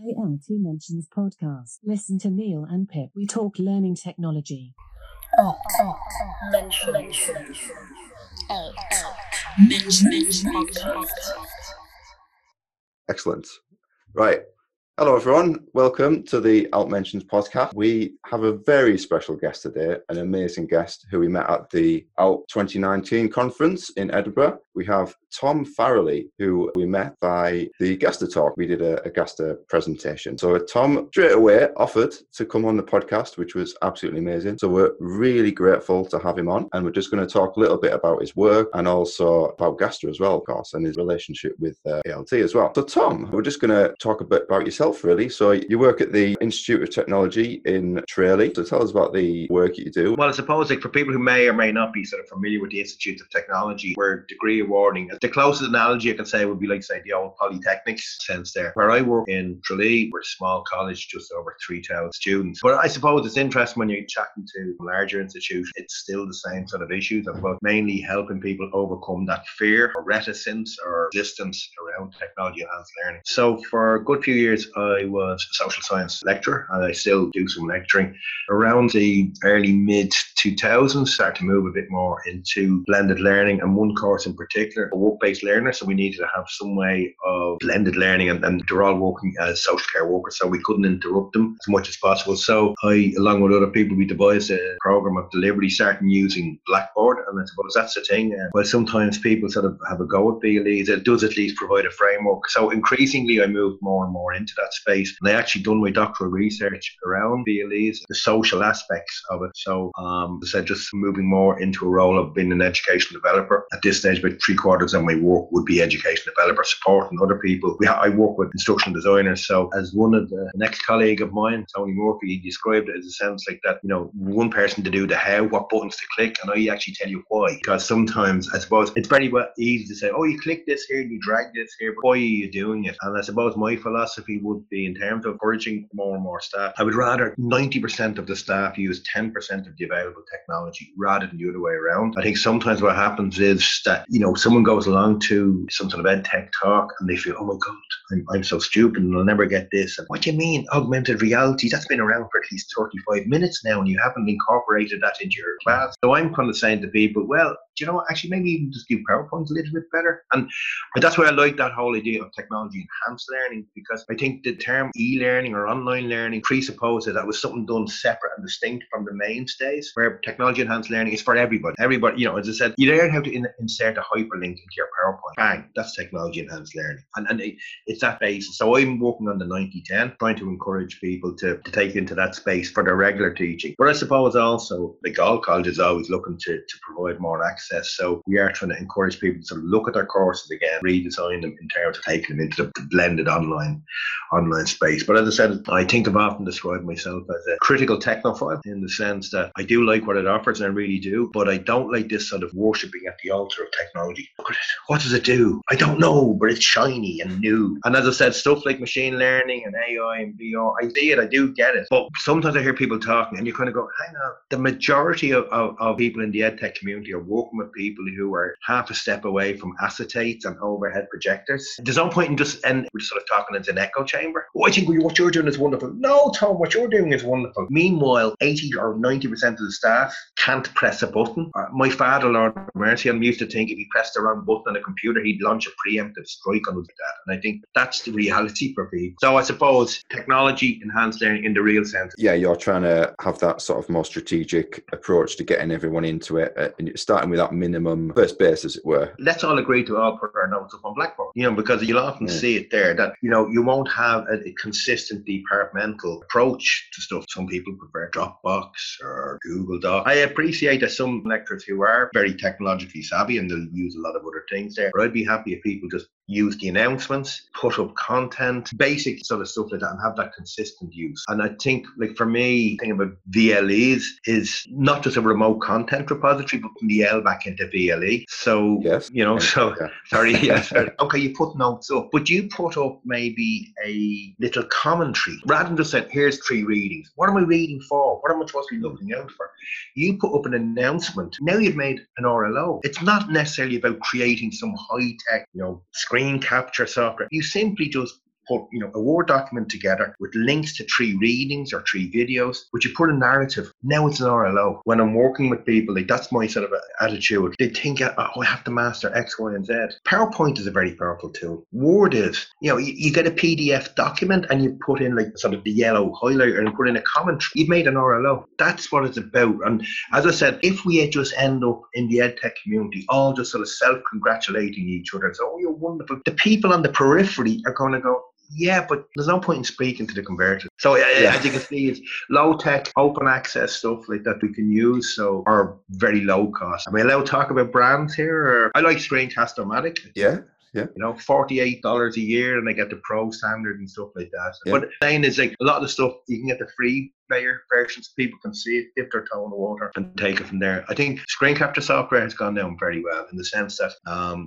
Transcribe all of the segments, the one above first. KLT mentions podcast. Listen to Neil and Pip. We talk learning technology. Excellent. Right. Hello, everyone. Welcome to the Alt Mentions podcast. We have a very special guest today, an amazing guest who we met at the Alt 2019 conference in Edinburgh. We have Tom Farrelly, who we met by the Gasta talk. We did a Gasta presentation. So Tom straight away offered to come on the podcast, which was absolutely amazing. So we're really grateful to have him on. And we're just going to talk a little bit about his work and also about Gasta as well, of course, and his relationship with ALT as well. So Tom, we're just going to talk a bit about yourself, really. So you work at the Institute of Technology in Tralee. So tell us about the work you do. Well, I suppose for people who may or may not be sort of familiar with the Institute of Technology, we're degree awarding. The closest analogy I can say would be like, say, the old polytechnics sense there. Where I work in Tralee, we're a small college, just over 3,000 students. But I suppose it's interesting when you're chatting to larger institutions, it's still the same sort of issues about mainly helping people overcome that fear or reticence or resistance around technology enhanced learning. So for a good few years, I was a social science lecturer, and I still do some lecturing. Around the early mid-2000s, started to move a bit more into blended learning, and one course in particular, a work-based learner. So we needed to have some way of blended learning, and they're all working as social care workers, so we couldn't interrupt them as much as possible. So I, along with other people, we devised a program of delivery, starting using Blackboard, and I suppose that's the thing. Well, sometimes people sort of have a go at BLE, it does at least provide a framework. So increasingly, I moved more and more into that space, and I actually done my doctoral research around BLEs, the social aspects of it. So as I said, just moving more into a role of being an educational developer. At this stage, about 3/4 of my work would be educational developer support and other people. I work with instructional designers, so as one of the next colleague of mine, Tony Murphy, he described it as a sense like that, you know, one person to do the how, what buttons to click, and I actually tell you why. Because sometimes I suppose it's very easy to say, oh, you click this here, you drag this here, but why are you doing it? And I suppose my philosophy would be in terms of encouraging more and more staff. I would rather 90% of the staff use 10% of the available technology rather than the other way around. I think sometimes what happens is that, you know, someone goes along to some sort of ed tech talk and they feel, oh my God, I'm so stupid and I'll never get this. And what do you mean augmented reality? That's been around for at least 35 minutes now and you haven't incorporated that into your class. So I'm kind of saying to people, well, do you know what? Actually, maybe even just do PowerPoint a little bit better. And that's why I like that whole idea of technology enhanced learning, because I think the term e-learning or online learning presupposes that was something done separate and distinct from the mainstays, where technology enhanced learning is for everybody. Everybody, you know, as I said, you learn how to insert a hyperlink into your PowerPoint. Bang, that's technology enhanced learning. And it's that basis. So I'm working on the 90-10, trying to encourage people to take into that space for their regular teaching. But I suppose also, like all colleges, is always looking to provide more access. So we are trying to encourage people to sort of look at their courses again, redesign them in terms of taking them into the blended online space. But as I said, I think I've often described myself as a critical technophile, in the sense that I do like what it offers, and I really do, but I don't like this sort of worshipping at the altar of technology. Look at it. What does it do? I don't know, but it's shiny and new. And as I said, stuff like machine learning and AI and VR, I see it, I do get it. But sometimes I hear people talking and you kind of go, hang on, the majority of people in the edtech community are working with people who are half a step away from acetates and overhead projectors. There's no point in we're sort of talking into an echo chamber. Oh, I think what you're doing is wonderful. No, Tom, what you're doing is wonderful. Meanwhile, 80 or 90% of the staff can't press a button. My father, Lord mercy, I used to think if he pressed the wrong button on a computer, he'd launch a preemptive strike on us like that. And I think that's the reality for people. So I suppose technology enhanced learning in the real sense. Yeah, you're trying to have that sort of more strategic approach to getting everyone into it, and you're starting with that minimum first base, as it were. Let's all agree to all put our notes up on Blackboard, you know, because you'll often see it there that, you know, you won't have a consistent departmental approach to stuff. Some people prefer Dropbox or Google Docs. I appreciate that some lecturers who are very technologically savvy and they'll use a lot of other things there, but I'd be happy if people just use the announcements, put up content, basic sort of stuff like that, and have that consistent use. And I think, like for me, the thing about VLEs is not just a remote content repository, but the L back into VLE. So, yes. You know, so, yeah. Sorry, yes. Yeah, okay, you put notes up, but you put up maybe a little commentary, rather than just saying, here's 3 readings. What am I reading for? What am I supposed to be looking out for? You put up an announcement. Now you've made an RLO. It's not necessarily about creating some high-tech, you know, screen capture software. You simply just put, a Word document together with links to 3 readings or 3 videos, but you put a narrative. Now it's an RLO. When I'm working with people, that's my sort of attitude. They think, oh, I have to master X, Y, and Z. PowerPoint is a very powerful tool. Word is, you get a PDF document and you put in sort of the yellow highlighter and put in a commentary. You've made an RLO. That's what it's about. And as I said, if we just end up in the EdTech community, all just sort of self-congratulating each other and say, oh, you're wonderful. The people on the periphery are going to go, yeah, but there's no point in speaking to the converted. So as you can see, it's low-tech, open-access stuff like that we can use, so are very low-cost. Are we allowed to talk about brands here? Or? I like Screencast O Matic. Yeah. Yeah. $48 a year, and I get the pro standard and stuff like that. Yeah. But the thing is, a lot of the stuff you can get the free player versions, people can see it, dip their toe in the water, and take it from there. I think screen capture software has gone down very well in the sense that,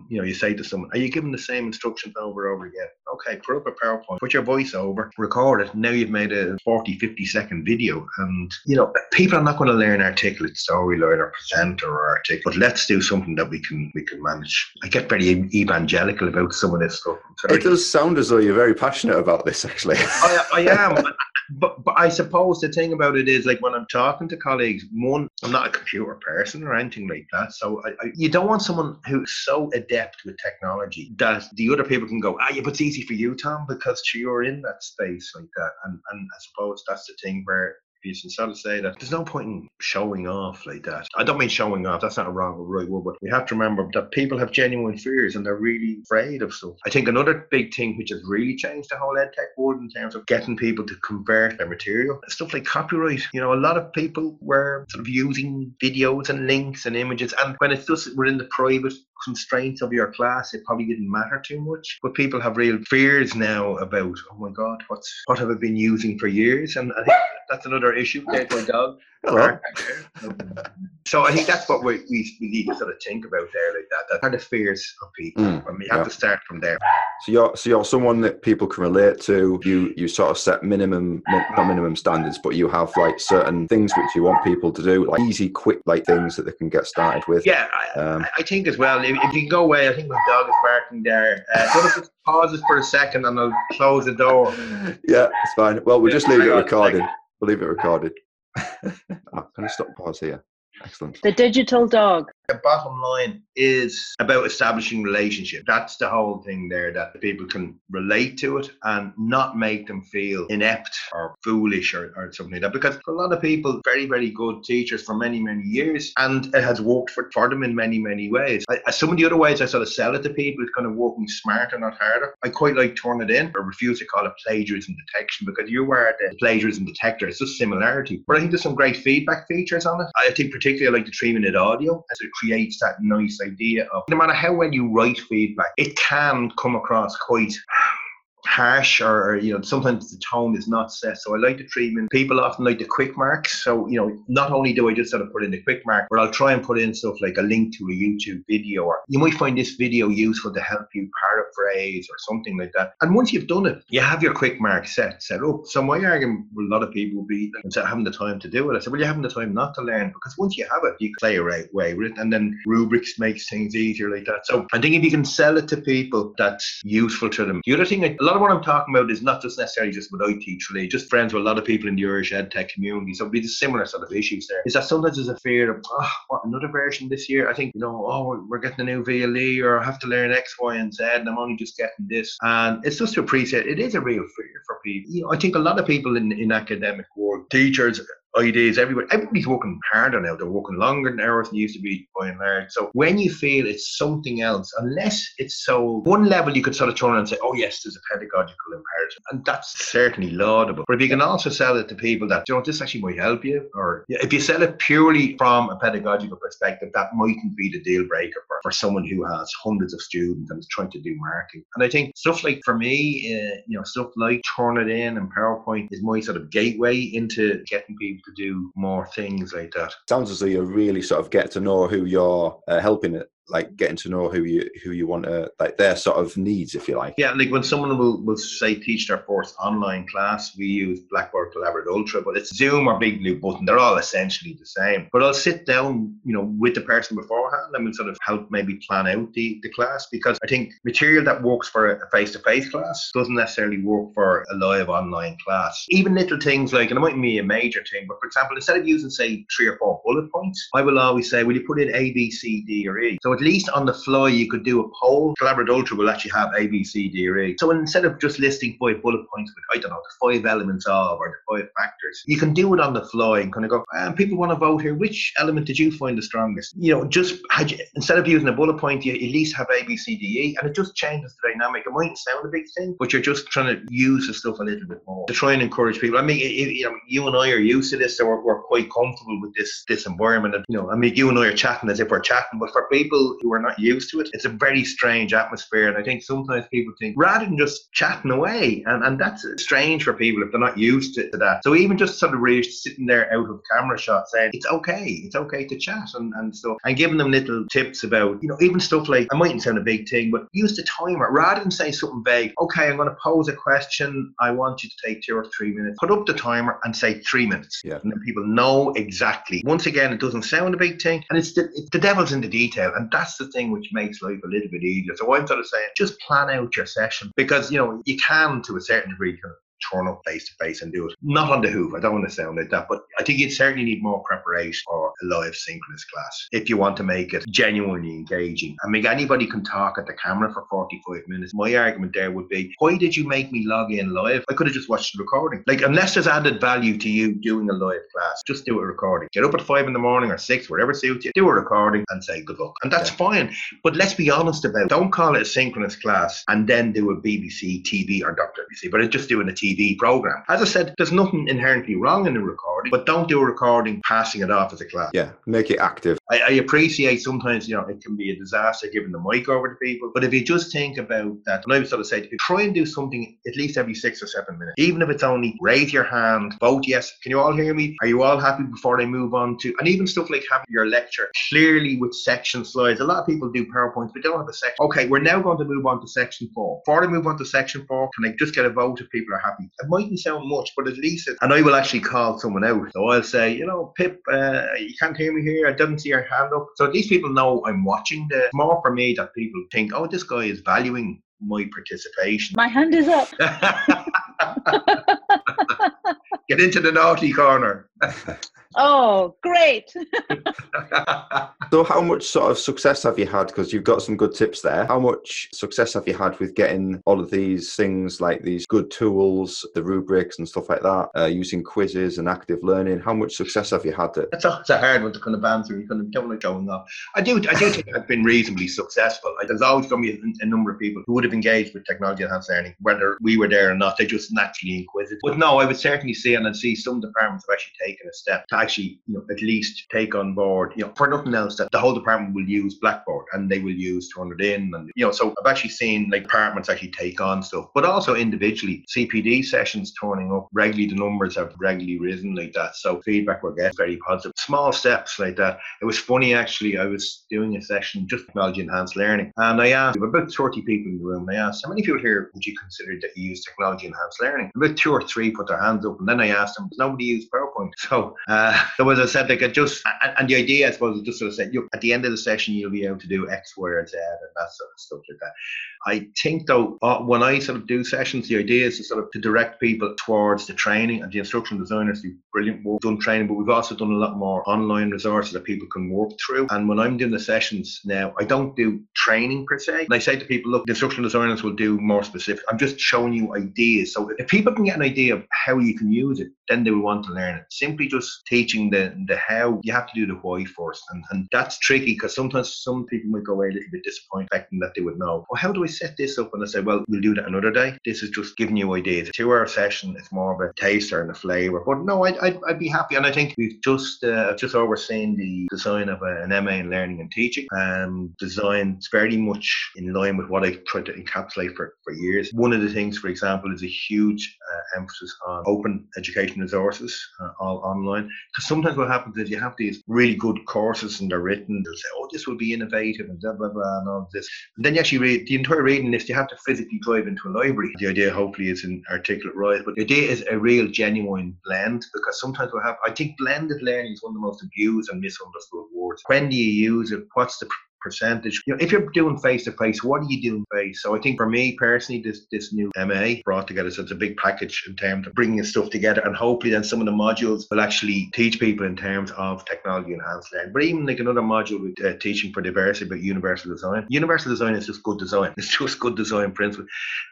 you say to someone, are you giving the same instructions over and over again? Okay, put up a PowerPoint, put your voice over, record it. Now you've made a 40, 50-second video, and people are not going to learn Articulate Storyline or Presenter or Articulate. But let's do something that we can manage. I get very evangelical about some of this stuff. It does sound as though you're very passionate about this, actually. I am. But I suppose the thing about it is, when I'm talking to colleagues, one, I'm not a computer person or anything like that. So you don't want someone who's so adept with technology that the other people can go, yeah, but it's easy for you, Tom, because you're in that space like that. And I suppose that's the thing where you can sort of say that there's no point in showing off like that. I don't mean showing off, that's not a wrong or right word, but we have to remember that people have genuine fears and they're really afraid of stuff. I think another big thing which has really changed the whole EdTech world in terms of getting people to convert their material, stuff like copyright. A lot of people were sort of using videos and links and images, and when it's just within the private constraints of your class, it probably didn't matter too much. But people have real fears now about, oh my God, what have I been using for years? And I think that's another issue. There's my dog. Hello. So I think that's what we need to sort of think about there, like that. That kind of fears of people. Have to start from there. So you're someone that people can relate to. You sort of set not minimum standards, but you have certain things which you want people to do, easy, quick, things that they can get started with. Yeah, I think as well. If you can go away, I think my dog is barking there. What if it pauses for a second and I'll close the door? Yeah, it's fine. Well, we'll just leave it recorded. We'll leave it recorded. I'm going to stop pause here. Excellent. The digital dog. The bottom line is about establishing relationship. That's the whole thing there, that people can relate to it and not make them feel inept or foolish or something like that. Because for a lot of people, very, very good teachers for many, many years, and it has worked for them in many, many ways. Some of the other ways I sort of sell it to people is kind of working smarter, not harder. I quite like Turnitin. I refuse to call it plagiarism detection because you are the plagiarism detector. It's just similarity. But I think there's some great feedback features on it. I think particularly I like the 3-minute audio. It creates that nice idea of, no matter how well you write feedback, it can come across quite harsh or sometimes the tone is not set. So I like the treatment. People often like the quick marks, so not only do I just sort of put in the quick mark, but I'll try and put in stuff like a link to a YouTube video, or you might find this video useful to help you paraphrase or something like that. And once you've done it, you have your quick mark set up. So my argument with a lot of people will be, instead of having the time to do it, I said, well, you're having the time not to learn, because once you have it, you can play a right way with it, and then rubrics makes things easier like that. So I think if you can sell it to people, that's useful to them. The other thing, what I'm talking about is not just necessarily just what I teach, really, just friends with a lot of people in the Irish EdTech community. So it'll be the similar sort of issues there. Is that sometimes there's a fear of, another version this year? I think, we're getting a new VLE, or I have to learn X, Y, and Z, and I'm only just getting this. And it's just to appreciate it is a real fear for people. I think a lot of people in academic work, teachers, ideas, everybody's working harder now. They're working longer than hours than used to be, by and large. So when you feel it's something else, unless it's so one level, you could sort of turn around and say, oh yes, there's a pedagogical imperative, and that's certainly laudable. But if you can also sell it to people that, this actually might help you, or if you sell it purely from a pedagogical perspective, that mightn't be the deal breaker for someone who has hundreds of students and is trying to do marketing. And I think stuff like, for me, stuff like Turnitin and PowerPoint is my sort of gateway into getting people to do more things like that. Sounds as though you really sort of get to know who you're helping like getting to know who you want to, like their sort of needs, if you like. Yeah, like when someone will say teach their first online class, we use Blackboard Collaborate Ultra, but it's Zoom or Big Blue Button. They're all essentially the same. But I'll sit down, you know, with the person beforehand and we'll sort of help maybe plan out the class, because I think material that works for a face-to-face class doesn't necessarily work for a live online class. Even little things like, and it mightn't be a major thing, but for example, instead of using say 3 or 4 bullet points, I will always say, will you put in A, B, C, D or E? So at least on the fly, you could do a poll. Collaborate Ultra will actually have A, B, C, D, or E. So instead of just listing 5 bullet points with, I don't know, the 5 elements of or the 5 factors, you can do it on the fly and kind of go, people want to vote here. Which element did you find the strongest? You know, just had you, instead of using a bullet point, you at least have A, B, C, D, E, and it just changes the dynamic. It mightn't sound a big thing, but you're just trying to use the stuff a little bit more to try and encourage people. I mean, you know, you and I are used to this, so we're quite comfortable with this environment. And, you know, I mean, you and I are chatting as if we're chatting, but for people who are not used to it, it's a very strange atmosphere. And I think sometimes people think rather than just chatting away, and that's strange for people if they're not used to that. So even just sort of really sitting there out of camera shot saying it's okay to chat and stuff, and giving them little tips about, you know, even stuff like, I mightn't sound a big thing, but use the timer rather than say something vague. Okay, I'm going to pose a question, I want you to take 2 or 3 minutes, put up the timer and say 3 minutes. Yeah. And then people know exactly. Once again, it doesn't sound a big thing, and it's the devil's in the detail, and that's the thing which makes life a little bit easier. So I'm sort of saying, just plan out your session, because, you know, you can to a certain degree kind of turn up face to face and do it. Not on the hoof, I don't want to sound like that, but I think you certainly need more preparation for a live synchronous class if you want to make it genuinely engaging. I mean, anybody can talk at the camera for 45 minutes. My argument there would be, why did you make me log in live? I could have just watched the recording. Like, unless there's added value to you doing a live class, just do a recording. Get up at 5 in the morning or 6, whatever suits you, do a recording and say good luck. And that's fine. But let's be honest about it. Don't call it a synchronous class and then do a BBC TV or Dr. BBC, but just doing a TV program. As I said, there's nothing inherently wrong in a recording, but don't do a recording passing it off as a class. Yeah, make it active. I appreciate sometimes, you know, it can be a disaster giving the mic over to people, but if you just think about that, and I would sort of say, try and do something at least every 6 or 7 minutes, even if it's only raise your hand, vote yes, can you all hear me, are you all happy, before I move on to, and even stuff like having your lecture clearly with section slides. A lot of people do PowerPoints, but they don't have a section. Okay, we're now going to move on to section 4. Before I move on to section 4, can I just get a vote if people are happy? It mightn't sound much, but at least it, and I will actually call someone out. So I'll say, you know, Pip, you can't hear me here, I didn't see your hand up. So at least people know I'm watching. It's more for me that people think, oh, this guy is valuing my participation. My hand is up. Get into the naughty corner. Oh, great. So how much sort of success have you had? Because you've got some good tips there. How much success have you had with getting all of these things, like these good tools, the rubrics and stuff like that, using quizzes and active learning? How much success have you had? That's a hard one to kind of answer. You kind of don't want to go on that. I do think I've been reasonably successful. There's always going to be a number of people who would have engaged with technology enhanced learning, whether we were there or not. They just naturally inquisitive. But no, I would certainly see, and I'd see some departments have actually taken a step to actually, you know, at least take on board, you know, for nothing else, that the whole department will use Blackboard and they will use Turnitin, and, you know, so I've actually seen like departments actually take on stuff, but also individually CPD sessions turning up regularly. The numbers have regularly risen like that, so feedback we're getting very positive. Small steps like that. It was funny actually, I was doing a session just technology enhanced learning, and I asked about 30 people in the room, and I asked, how many people here would you consider that you use technology enhanced learning? About 2 or 3 put their hands up, and then I asked them, does nobody use PowerPoint? So so as I said, like, and the idea, I suppose, is just sort of saying, at the end of the session, you'll be able to do X, Y, or Z, and that sort of stuff like that. I think, though, when I sort of do sessions, the idea is to sort of to direct people towards the training, and the instructional designers do brilliant work, done training, but we've also done a lot more online resources that people can work through. And when I'm doing the sessions now, I don't do training per se. And I say to people, look, the instructional designers will do more specific. I'm just showing you ideas. So if people can get an idea of how you can use it, then they will want to learn it. Simply just teaching the how, you have to do the why first. And that's tricky, because sometimes some people might go away a little bit disappointed, expecting that they would know, oh, how do I set this up? And I say, well, we'll do that another day. This is just giving you ideas. A 2-hour session, it's more of a taster and a flavour. But no, I'd be happy. And I think we've just overseen the design of an MA in learning and teaching. Designed very much in line with what I tried to encapsulate for years. One of the things, for example, is a huge emphasis on open education resources, all online. Because sometimes what happens is you have these really good courses and they're written, they'll say, oh, this will be innovative and blah, blah, blah, and all this. And then you actually read the entire reading list, you have to physically drive into a library. The idea, hopefully, is an articulate rise, but the idea is a real genuine blend, because sometimes what happens, I think blended learning is one of the most abused and misunderstood words. When do you use it? What's the percentage? You know, if you're doing face-to-face, what are you doing face? So I think for me personally, this new MA brought together, so it's a big package in terms of bringing stuff together, and hopefully then some of the modules will actually teach people in terms of technology enhanced learning. But even like another module with teaching for diversity, but universal design. Universal design is just good design. It's just good design principle.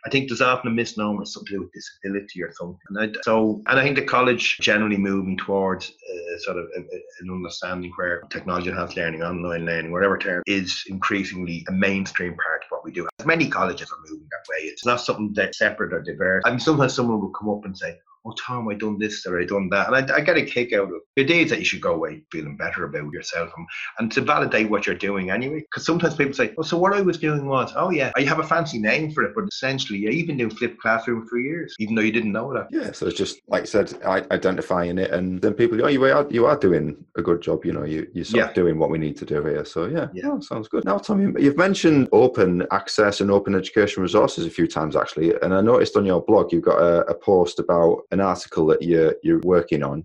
I think there's often a misnomer, something to do with disability or something. And I think the college generally moving towards sort of an understanding where technology enhanced learning, online learning, whatever term is, is increasingly a mainstream part of what we do. As many colleges are moving that way. It's not something that's separate or diverse. I mean, sometimes someone will come up and say, oh, Tom, I done this or I done that. And I get a kick out of it. The idea is that you should go away feeling better about yourself and to validate what you're doing anyway. Because sometimes people say, oh, so what I was doing was, oh, yeah, I have a fancy name for it. But essentially, you even do flipped classroom for years, even though you didn't know that. Yeah, so it's just, like I said, identifying it. And then people go, oh, you are doing a good job. You know, you're sort of doing what we need to do here. So, yeah. Oh, sounds good. Now, Tom, you've mentioned open access and open education resources a few times, actually. And I noticed on your blog, you've got a post about an article that you're working on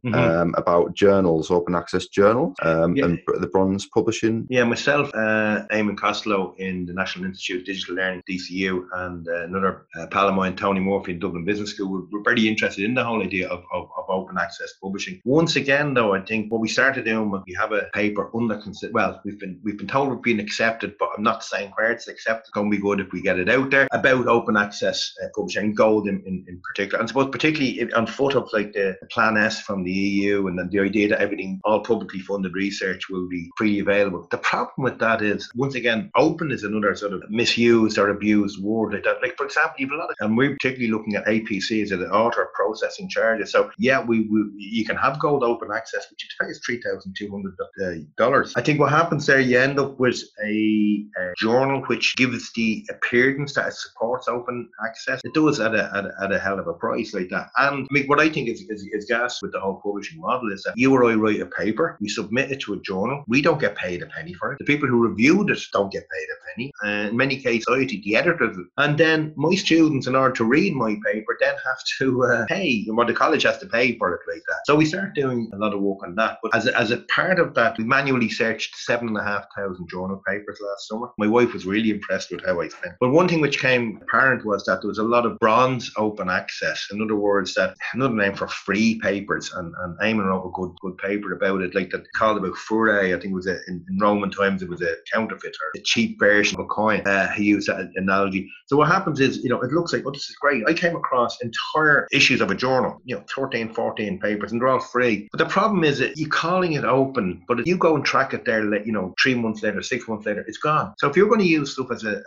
about journals, open access journals, and the Bronze Publishing. Yeah, myself, Eamon Costello in the National Institute of Digital Learning, DCU, and another pal of mine, Tony Murphy in Dublin Business School, we're very interested in the whole idea of open access publishing. Once again, though, I think what we started doing was we have a paper under consideration. Well, we've been told we've been accepted, but I'm not saying where it's accepted. It's going to be good if we get it out there about open access publishing, gold in particular, and I suppose particularly on foot-ups like the Plan S from the EU, and then the idea that everything, all publicly funded research will be freely available. The problem with that is, once again, open is another sort of misused or abused word like that. Like, for example, you have a lot of, and we're particularly looking at APCs, or the author processing charges. So, yeah, you can have gold open access, which is $3,200. I think what happens there, you end up with a journal which gives the appearance that it supports open access. It does at a hell of a price like that. And I mean, what I think is gas with the whole publishing model is that you or I write a paper, we submit it to a journal, we don't get paid a penny for it. The people who reviewed it don't get paid a penny. And in many cases, I did the editors. And then my students, in order to read my paper, then have to pay, well, the college has to pay for it like that. So we start doing a lot of work on that. But as a part of that, we manually searched 7,500 journal papers last summer. My wife was really impressed with how I spent. But one thing which came apparent was that there was a lot of bronze open access. In other words, that another name for free papers, and Eamon wrote a good paper about it, like that called about Fourier. I think it was in Roman times, it was a counterfeit or a cheap version of a coin. He used that analogy. So what happens is, you know, it looks like, oh, this is great. I came across entire issues of a journal, you know, 13, 14 papers, and they're all free. But the problem is that you're calling it open, but if you go and track it there, you know, 3 months later, 6 months later, it's gone. So if you're going to use stuff as an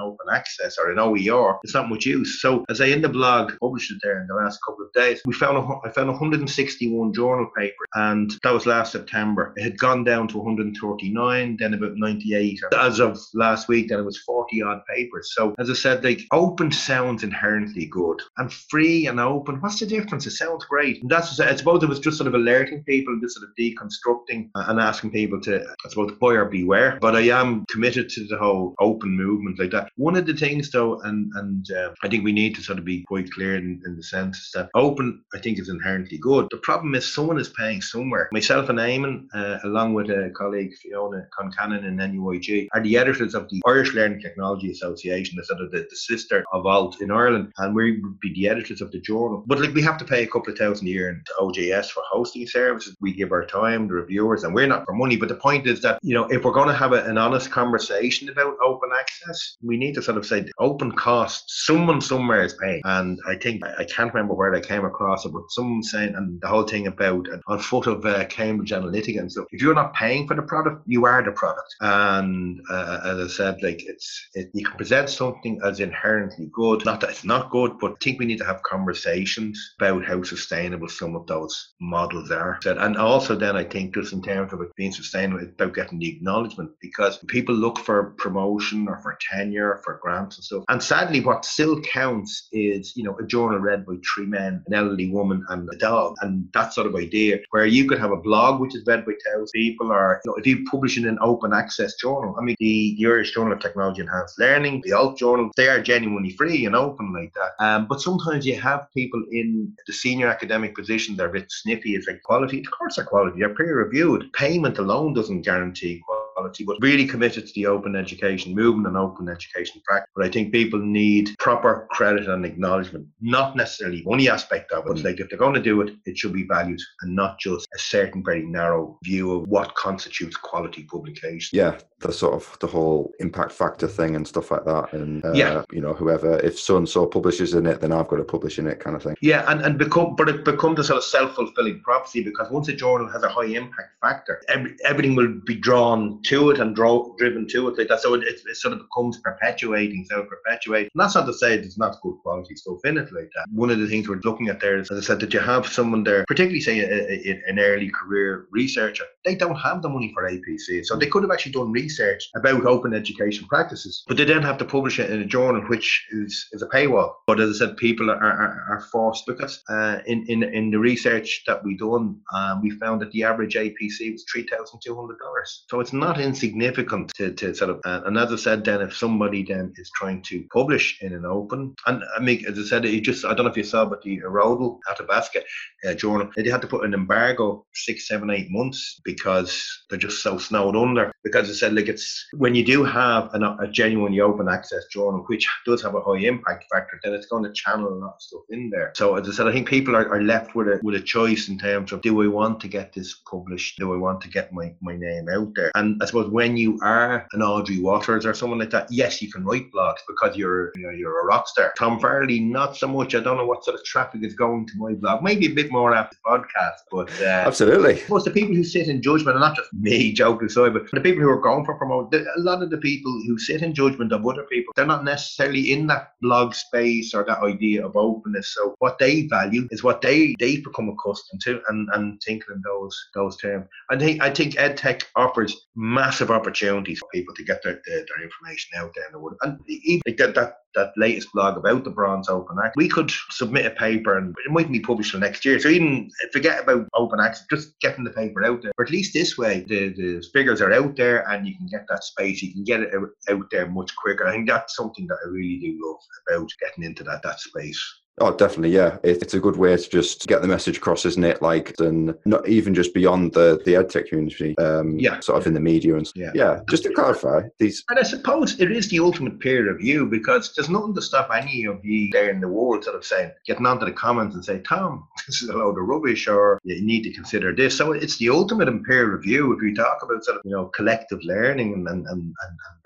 open access or an OER, it's not much use. So as I in the blog published it there in the last couple of days, I found 161 journal papers, and that was last September. It had gone down to 139, then about 98 as of last week. Then it was 40 odd papers. So as I said, like, open sounds inherently good, and free and open, what's the difference? It sounds great. And that's, I suppose, it was just sort of alerting people and just sort of deconstructing and asking people to, I suppose, buyer beware. But I am committed to the whole open movement like that. One of the things, though, and I think we need to sort of be quite clear in the sense that open, I think, is inherently good. The problem is someone is paying somewhere. Myself and Eamon, along with a colleague, Fiona Concannon in NUIG, are the editors of the Irish Learning Technology Association, sort of the sister of ALT in Ireland, and we would be the editors of the journal. But like, we have to pay a couple of thousand a year to OJS for hosting services. We give our time, the reviewers, and we're not for money. But the point is that, you know, if we're going to have an honest conversation about open access, we need to sort of say open costs. Someone somewhere is paying, and I think I can't remember where I came across it, but someone saying, and the whole thing about on foot of Cambridge Analytica and stuff, if you're not paying for the product, you are the product. And as I said, like, you can present something as inherently good, not that it's not good, but I think we need to have conversations about how sustainable some of those models are. And also then I think just in terms of it being sustainable, it's about getting the acknowledgement, because people look for promotion or for tenure, for grants and stuff. And sadly, what still counts is, you know, a journal read by 3 men men, an elderly woman and a dog, and that sort of idea where you could have a blog which is read by 1,000 people, or if you publish in an open access journal. I mean, the Irish Journal of Technology Enhanced Learning, the Alt Journal, they are genuinely free and open like that. But sometimes you have people in the senior academic position, they're a bit snippy. It's like quality. Of course they're quality. They're peer-reviewed. Payment alone doesn't guarantee quality. But really committed to the open education movement and open education practice. But I think people need proper credit and acknowledgement, not necessarily money aspect of it. It's like if they're going to do it, it should be valued and not just a certain very narrow view of what constitutes quality publication. Yeah, the sort of the whole impact factor thing and stuff like that. And, you know, whoever, if so-and-so publishes in it, then I've got to publish in it kind of thing. Yeah, but it becomes a sort of self-fulfilling prophecy, because once a journal has a high impact factor, everything will be drawn to it and driven to it like that. So it sort of becomes perpetuating, self-perpetuating. And that's not to say there's not good quality stuff in it like that. One of the things we're looking at there is, as I said, that you have someone there, particularly say an early career researcher, they don't have the money for APC. So they could have actually done research about open education practices, but they then have to publish it in a journal which is a paywall. But as I said, people are forced, because in the research that we done, we found that the average APC was $3,200. So it's not insignificant to sort of, and as I said, then if somebody then is trying to publish in an open, and I mean, as I said, it just, I don't know if you saw, but the Erodal Athabasca journal, they had to put an embargo 6, 7, 8 months because they're just so snowed under. Because I said, like, it's when you do have a genuinely open access journal which does have a high impact factor, then it's going to channel a lot of stuff in there. So as I said, I think people are left with a choice in terms of, do I want to get this published? Do I want to get my name out there? And I suppose when you are an Audrey Watters or someone like that, yes, you can write blogs because you're a rock star. Tom Farrelly, not so much. I don't know what sort of traffic is going to my blog. Maybe a bit more after the podcast, but absolutely. Most of the people who sit in judgment, and not just me, joking aside, but the people who are going for promotion, a lot of the people who sit in judgment of other people, they're not necessarily in that blog space or that idea of openness. So what they value is what they become accustomed to and thinking in those terms. I think EdTech offers massive opportunities for people to get their information out there in the world. And even like that latest blog about the Bronze Open Access, we could submit a paper and it mightn't be published till next year. So even forget about open access, just getting the paper out there. Or at least this way, the figures are out there and you can get that space, you can get it out there much quicker. I think that's something that I really do love about getting into that space. Oh, definitely, yeah. It's a good way to just get the message across, isn't it? Like, and not even just beyond the EdTech community, sort of in the media and stuff. Yeah, just to clarify these. And I suppose it is the ultimate peer review, because there's nothing to stop any of you there in the world sort of saying, getting onto the comments and say, Tom, this is a load of rubbish, or you need to consider this. So it's the ultimate in peer review. If we talk about sort of, you know, collective learning and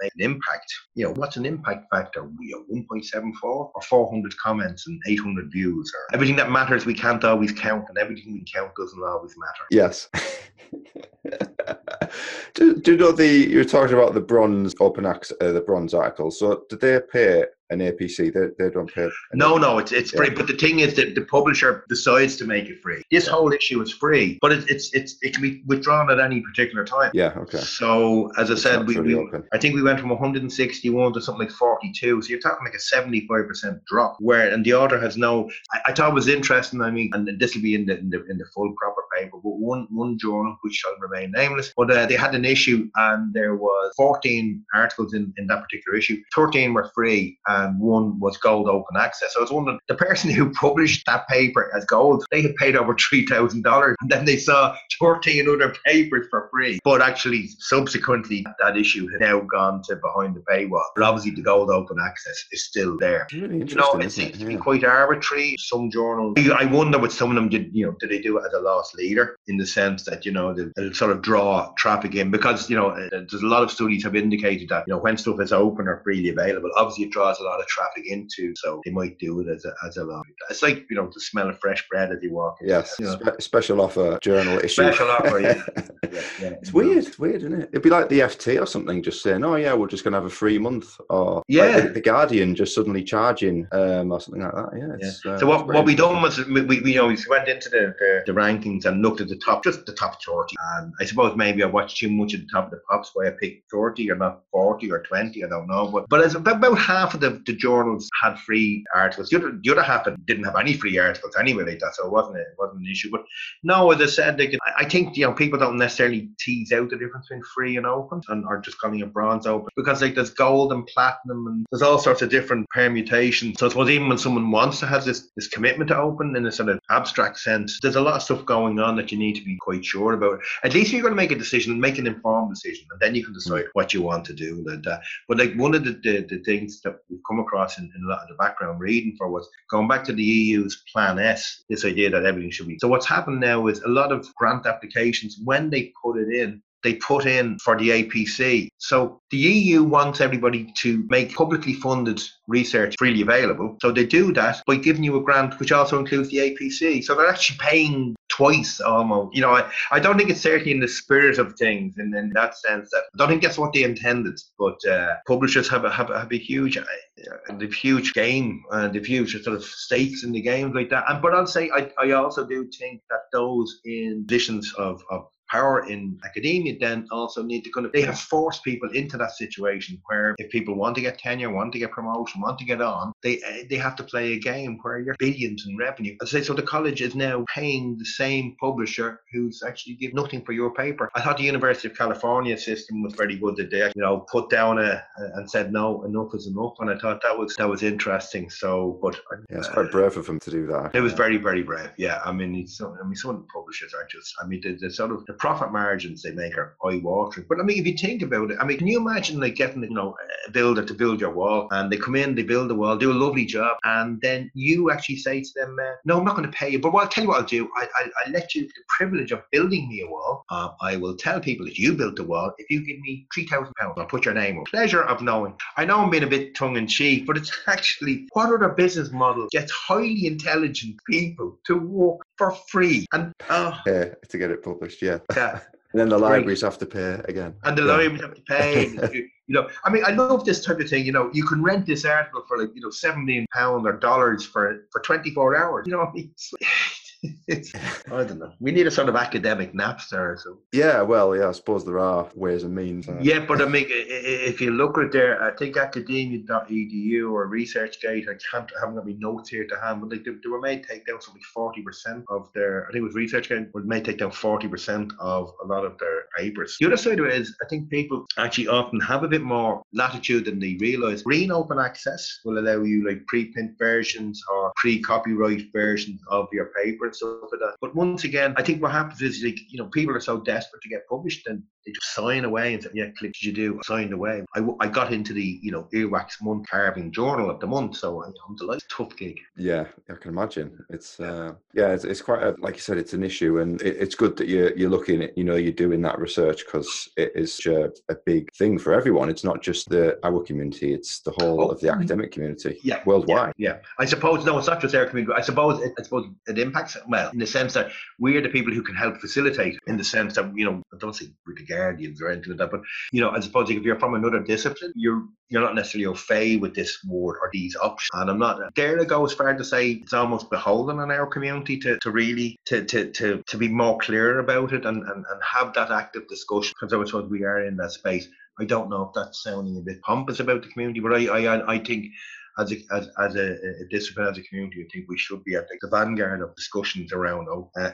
make an impact, you know, what's an impact factor? We are 1.74 or 400 comments and 800 views, or everything that matters we can't always count, and everything we count doesn't always matter. Yes. Do you know you're talking about the Bronze Open Access, the Bronze article? So did they appear? An APC, they don't pay. No, it's free. But the thing is that the publisher decides to make it free. This whole issue is free, but it can be withdrawn at any particular time. Yeah, okay. So as I said, I think we went from 161 to something like 42. So you're talking like a 75% drop. And the author has no. I thought it was interesting. I mean, and this will be in the full proper paper. But one journal which shall remain nameless, but they had an issue, and there was 14 articles in that particular issue. 13 were free. And one was gold open access. So I was wondering, the person who published that paper as gold, they had paid over $3,000, and then they saw 13 other papers for free. But actually, subsequently, that issue had now gone to behind the paywall. But obviously, the gold open access is still there. Really interesting, you know, it seems to be quite arbitrary. Some journals, I wonder what some of them did. You know, did they do it as a loss leader in the sense that, you know, they'll sort of draw traffic in? Because, you know, there's a lot of studies have indicated that, you know, when stuff is open or freely available, obviously it draws a lot of traffic into, so they might do it as a lot. It's like, you know, the smell of fresh bread as you walk in. Yes, you know. Special offer journal issue. Special offer, yeah. Yeah. It's weird. It's weird, isn't it? It'd be like the FT or something just saying, oh yeah, we're just going to have a free month, or yeah, like the Guardian just suddenly charging or something like that. Yeah. So what we done was we went into the rankings and looked at the top 30, and I suppose maybe I watched too much at the top of the pops where I picked 30 or not 40 or 20. I don't know, but it's about half of the of the journals had free articles. The other half didn't have any free articles anyway like that, so it wasn't an issue. But no, as I said, I think, you know, people don't necessarily tease out the difference between free and open, and are just calling it bronze open, because like there's gold and platinum and there's all sorts of different permutations. So I suppose even when someone wants to have this commitment to open in a sort of abstract sense, there's a lot of stuff going on that you need to be quite sure about. At least you're going to make a decision, make an informed decision, and then you can decide what you want to do. And, but like one of the things that we've come across in a lot of the background reading for was going back to the EU's Plan S, this idea that everything should be. So what's happened now is a lot of grant applications, when they put it in, they put in for the APC. So the EU wants everybody to make publicly funded research freely available. So they do that by giving you a grant, which also includes the APC. So they're actually paying twice almost. You know, I don't think it's certainly in the spirit of things, and in that sense, that I don't think that's what they intended. But publishers have a huge, the huge game, the huge sort of stakes in the game like that. And but I'll say I also do think that those in positions of power in academia then also need to kind of, they have forced people into that situation where if people want to get tenure, want to get promotion, want to get on, they have to play a game where you're billions in revenue. I say, so the college is now paying the same publisher who's actually giving nothing for your paper. I thought the University of California system was very good that they, you know, put down and said no, enough is enough, and I thought that was interesting. So, but yeah, it's quite brave of them to do that. It was very, very brave. Yeah, I mean, some of the publishers are just, I mean, the sort of the profit margins they make are eye-watering. But I mean, if you think about it, I mean, can you imagine like getting, you know, a builder to build your wall, and they come in, they build the wall, do a lovely job, and then you actually say to them, no, I'm not going to pay you, but I'll tell you what I'll do. I let you the privilege of building me a wall. I will tell people that you built the wall. If you give me £3,000, I'll put your name on. Pleasure of knowing. I know I'm being a bit tongue-in-cheek, but it's actually, what other business model gets highly intelligent people to work for free and to get it published? Yeah. And then the libraries have to pay again. And the libraries have to pay. You know, I mean, I love this type of thing. You know, you can rent this article for like, you know, £7 million or dollars for 24 hours. You know what I mean? I don't know. We need a sort of academic Napster. So. Yeah, well, yeah, I suppose there are ways and means. Yeah, but I mean, if you look at there, I think Academia.edu or ResearchGate, I haven't got my notes here to hand, but they were made take down something 40% of their, I think it was ResearchGate, were made take down 40% of a lot of their papers. The other side of it is, I think people actually often have a bit more latitude than they realise. Free and open access will allow you like pre-print versions or pre-copyright versions of your papers. Stuff like that. But once again, I think what happens is, like, you know, people are so desperate to get published, and they just sign away and say, yeah, click, you do, signed away. I got into the, you know, Earwax Month Carving Journal of the month, so I'm delighted. Tough gig. Yeah, I can imagine. It's it's quite a, like you said, it's an issue, and it's good that you're looking at, you know, you're doing that research, because it is a big thing for everyone. It's not just our community, it's the whole of the academic community. Yeah, worldwide. Yeah, I suppose it's not just our community. But I suppose it impacts. Well, in the sense that we're the people who can help facilitate, in the sense that, you know, I don't think we're the guardians or anything like that, but, you know, I suppose if you're from another discipline, you're not necessarily au fait with this word or these options. And I'm not there to go as far to say it's almost beholden on our community to really to be more clear about it and have that active discussion, because I was told we are in that space. I don't know if that's sounding a bit pompous about the community, but I think as a discipline, as a community, I think we should be at the vanguard of discussions around.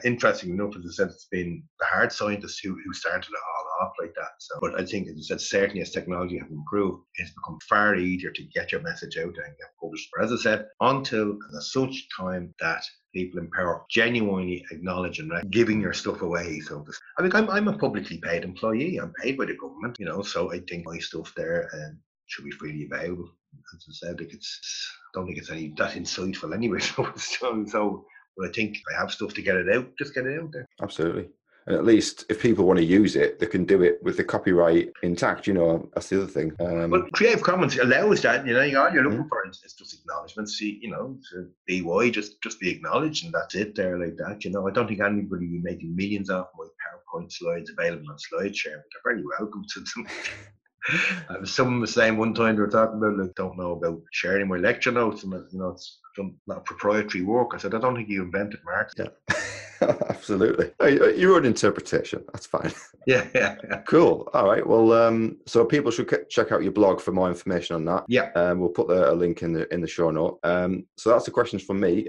Interesting enough, as I said, it's been the hard scientists who started it all off like that. So, but I think, as I said, certainly as technology has improved, it's become far easier to get your message out there and get published. But as I said, until and at such time that people in power genuinely acknowledge and giving your stuff away. So I think I'm a publicly paid employee. I'm paid by the government, you know. So I think my stuff there should be freely available. As I said, I don't think it's any that insightful anyway. So but I think I have stuff to get it out. Just get it out there. Absolutely. And at least if people want to use it, they can do it with the copyright intact. You know, that's the other thing. Well, Creative Commons allows that. You know, all you're looking for is just acknowledgement. See, you know, BY, just be acknowledged, and that's it there like that. You know, I don't think anybody will be making millions off my PowerPoint slides available on SlideShare, but they're very welcome to them. Someone was saying one time they were talking about, like, don't know about sharing my lecture notes, and you know, it's not proprietary work. I said, I don't think you invented Marx. Yeah. Absolutely. Your own interpretation. That's fine. Yeah. Cool. All right. Well, so people should check out your blog for more information on that. Yeah. We'll put a link in the show note. So that's the questions from me.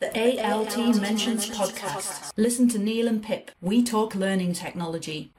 The ALT Mentions Podcast. Listen to Neil and Pip. We talk learning technology.